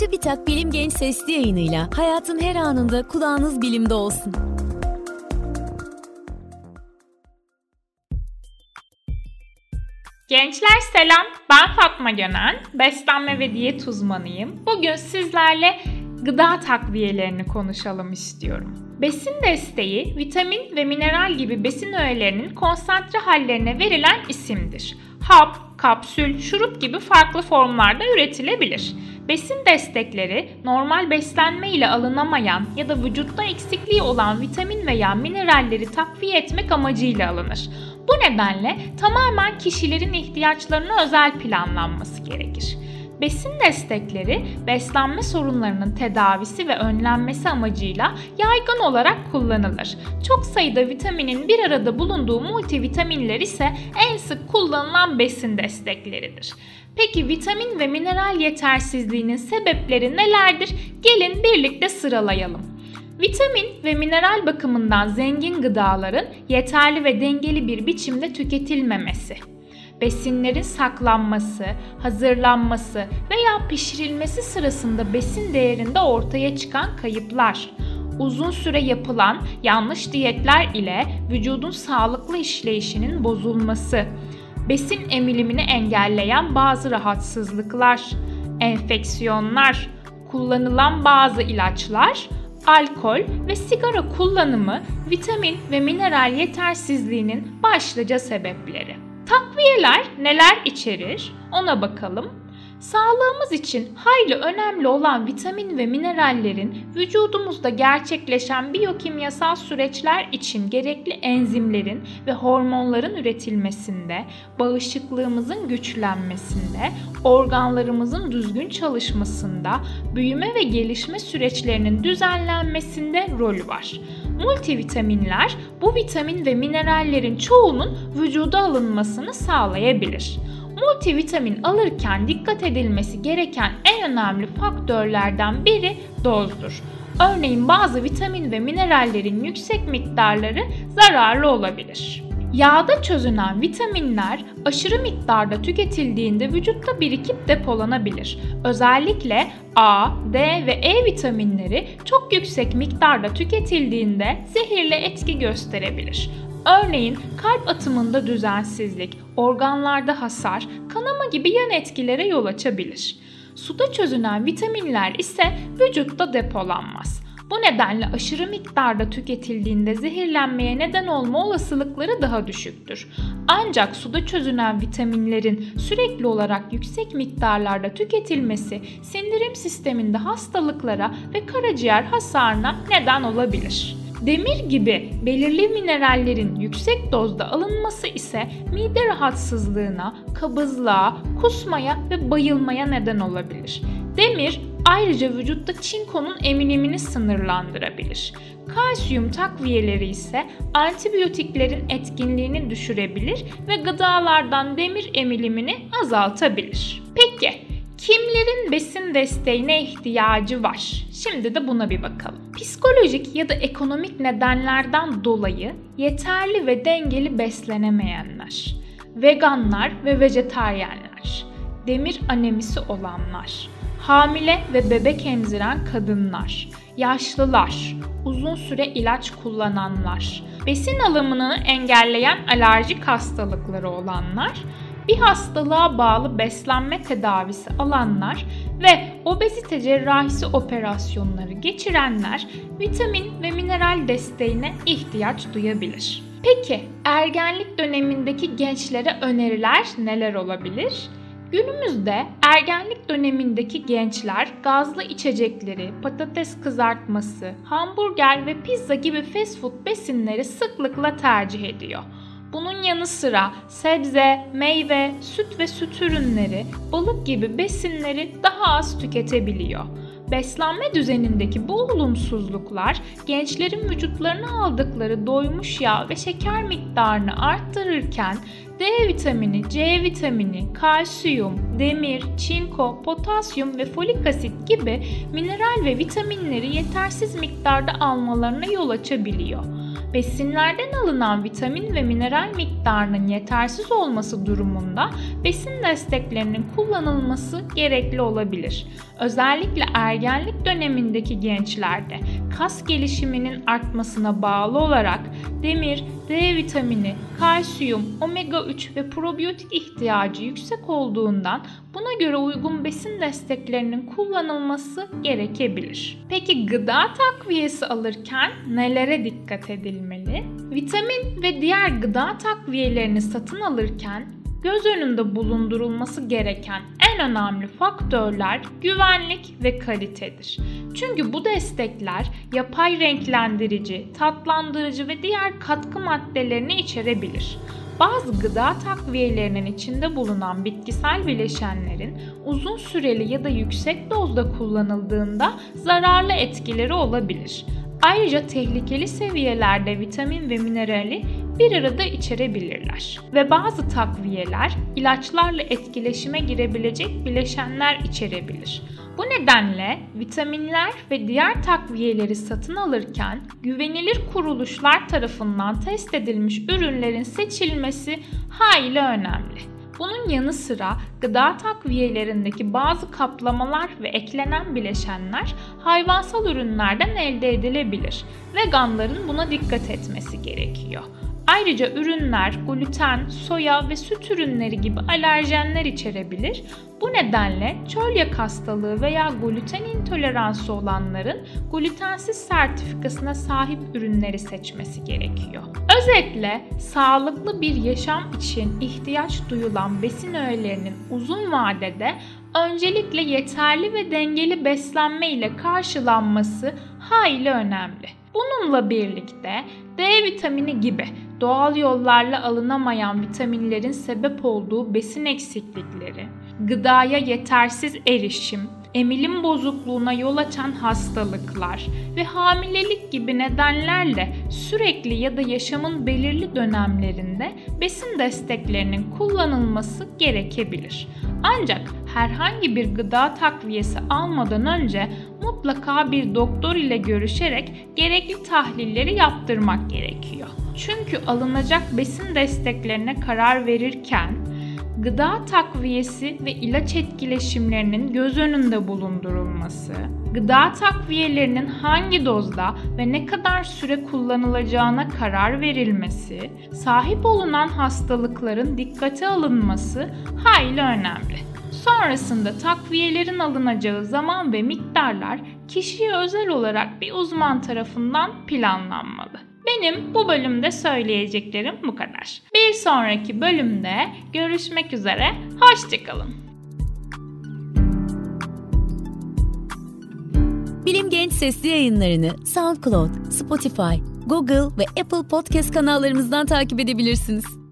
Çubiçak Bilim Genç Sesli yayınıyla hayatın her anında kulağınız bilimde olsun. Gençler selam, ben Fatma Gönen, beslenme ve diyet uzmanıyım. Bugün sizlerle gıda takviyelerini konuşalım istiyorum. Besin desteği, vitamin ve mineral gibi besin öğelerinin konsantre hallerine verilen isimdir. Hap, kapsül, şurup gibi farklı formlarda üretilebilir. Besin destekleri, normal beslenme ile alınamayan ya da vücutta eksikliği olan vitamin veya mineralleri takviye etmek amacıyla alınır. Bu nedenle tamamen kişilerin ihtiyaçlarına özel planlanması gerekir. Besin destekleri, beslenme sorunlarının tedavisi ve önlenmesi amacıyla yaygın olarak kullanılır. Çok sayıda vitaminin bir arada bulunduğu multivitaminler ise en sık kullanılan besin destekleridir. Peki vitamin ve mineral yetersizliğinin sebepleri nelerdir? Gelin birlikte sıralayalım. Vitamin ve mineral bakımından zengin gıdaların yeterli ve dengeli bir biçimde tüketilmemesi, besinlerin saklanması, hazırlanması veya pişirilmesi sırasında besin değerinde ortaya çıkan kayıplar, uzun süre yapılan yanlış diyetler ile vücudun sağlıklı işleyişinin bozulması, besin emilimini engelleyen bazı rahatsızlıklar, enfeksiyonlar, kullanılan bazı ilaçlar, alkol ve sigara kullanımı vitamin ve mineral yetersizliğinin başlıca sebepleri. Takviyeler neler içerir? Ona bakalım. Sağlığımız için hayli önemli olan vitamin ve minerallerin vücudumuzda gerçekleşen biyokimyasal süreçler için gerekli enzimlerin ve hormonların üretilmesinde, bağışıklığımızın güçlenmesinde, organlarımızın düzgün çalışmasında, büyüme ve gelişme süreçlerinin düzenlenmesinde rolü var. Multivitaminler bu vitamin ve minerallerin çoğunun vücuda alınmasını sağlayabilir. Multivitamin alırken dikkat edilmesi gereken en önemli faktörlerden biri dozdur. Örneğin bazı vitamin ve minerallerin yüksek miktarları zararlı olabilir. Yağda çözünen vitaminler aşırı miktarda tüketildiğinde vücutta birikip depolanabilir. Özellikle A, D ve E vitaminleri çok yüksek miktarda tüketildiğinde zehirli etki gösterebilir. Örneğin kalp atımında düzensizlik, organlarda hasar, kanama gibi yan etkilere yol açabilir. Suda çözünen vitaminler ise vücutta depolanmaz. Bu nedenle aşırı miktarda tüketildiğinde zehirlenmeye neden olma olasılıkları daha düşüktür. Ancak suda çözünen vitaminlerin sürekli olarak yüksek miktarlarda tüketilmesi sindirim sisteminde hastalıklara ve karaciğer hasarına neden olabilir. Demir gibi belirli minerallerin yüksek dozda alınması ise mide rahatsızlığına, kabızlığa, kusmaya ve bayılmaya neden olabilir. Demir ayrıca vücutta çinkonun emilimini sınırlandırabilir. Kalsiyum takviyeleri ise antibiyotiklerin etkinliğini düşürebilir ve gıdalardan demir emilimini azaltabilir. Peki, kimlerin besin desteğine ihtiyacı var? Şimdi de buna bir bakalım. Psikolojik ya da ekonomik nedenlerden dolayı yeterli ve dengeli beslenemeyenler, veganlar ve vejetaryenler, demir anemisi olanlar, hamile ve bebek emziren kadınlar, yaşlılar, uzun süre ilaç kullananlar, besin alımını engelleyen alerjik hastalıkları olanlar, bir hastalığa bağlı beslenme tedavisi alanlar ve obezite cerrahisi operasyonları geçirenler vitamin ve mineral desteğine ihtiyaç duyabilir. Peki, ergenlik dönemindeki gençlere öneriler neler olabilir? Günümüzde ergenlik dönemindeki gençler gazlı içecekleri, patates kızartması, hamburger ve pizza gibi fast food besinleri sıklıkla tercih ediyor. Bunun yanı sıra sebze, meyve, süt ve süt ürünleri, balık gibi besinleri daha az tüketebiliyor. Beslenme düzenindeki bu olumsuzluklar gençlerin vücutlarına aldıkları doymuş yağ ve şeker miktarını arttırırken D vitamini, C vitamini, kalsiyum, demir, çinko, potasyum ve folik asit gibi mineral ve vitaminleri yetersiz miktarda almalarına yol açabiliyor. Besinlerden alınan vitamin ve mineral miktarının yetersiz olması durumunda besin desteklerinin kullanılması gerekli olabilir. Özellikle ergenlik dönemindeki gençlerde kas gelişiminin artmasına bağlı olarak demir, D vitamini, kalsiyum, omega-3 ve probiyotik ihtiyacı yüksek olduğundan buna göre uygun besin desteklerinin kullanılması gerekebilir. Peki gıda takviyesi alırken nelere dikkat edilmeli? Vitamin ve diğer gıda takviyelerini satın alırken göz önünde bulundurulması gereken en önemli faktörler güvenlik ve kalitedir. Çünkü bu destekler yapay renklendirici, tatlandırıcı ve diğer katkı maddelerini içerebilir. Bazı gıda takviyelerinin içinde bulunan bitkisel bileşenlerin uzun süreli ya da yüksek dozda kullanıldığında zararlı etkileri olabilir. Ayrıca tehlikeli seviyelerde vitamin ve minerali bir arada içerebilirler. Ve bazı takviyeler ilaçlarla etkileşime girebilecek bileşenler içerebilir. Bu nedenle vitaminler ve diğer takviyeleri satın alırken güvenilir kuruluşlar tarafından test edilmiş ürünlerin seçilmesi hayli önemli. Bunun yanı sıra gıda takviyelerindeki bazı kaplamalar ve eklenen bileşenler hayvansal ürünlerden elde edilebilir. Veganların buna dikkat etmesi gerekiyor. Ayrıca ürünler gluten, soya ve süt ürünleri gibi alerjenler içerebilir. Bu nedenle çölyak hastalığı veya gluten intoleransı olanların glutensiz sertifikasına sahip ürünleri seçmesi gerekiyor. Özetle sağlıklı bir yaşam için ihtiyaç duyulan besin öğelerinin uzun vadede öncelikle yeterli ve dengeli beslenme ile karşılanması hayli önemli. Bununla birlikte D vitamini gibi doğal yollarla alınamayan vitaminlerin sebep olduğu besin eksiklikleri, gıdaya yetersiz erişim, emilim bozukluğuna yol açan hastalıklar ve hamilelik gibi nedenlerle sürekli ya da yaşamın belirli dönemlerinde besin desteklerinin kullanılması gerekebilir. Ancak herhangi bir gıda takviyesi almadan önce mutlaka bir doktor ile görüşerek gerekli tahlilleri yaptırmak gerekiyor. Çünkü alınacak besin desteklerine karar verirken gıda takviyesi ve ilaç etkileşimlerinin göz önünde bulundurulması, gıda takviyelerinin hangi dozda ve ne kadar süre kullanılacağına karar verilmesi, sahip olunan hastalıkların dikkate alınması hayli önemli. Sonrasında takviyelerin alınacağı zaman ve miktarlar kişiye özel olarak bir uzman tarafından planlanmalı. Benim bu bölümde söyleyeceklerim bu kadar. Bir sonraki bölümde görüşmek üzere, hoşça kalın. Bilim Genç Sesli yayınlarını SoundCloud, Spotify, Google ve Apple Podcast kanallarımızdan takip edebilirsiniz.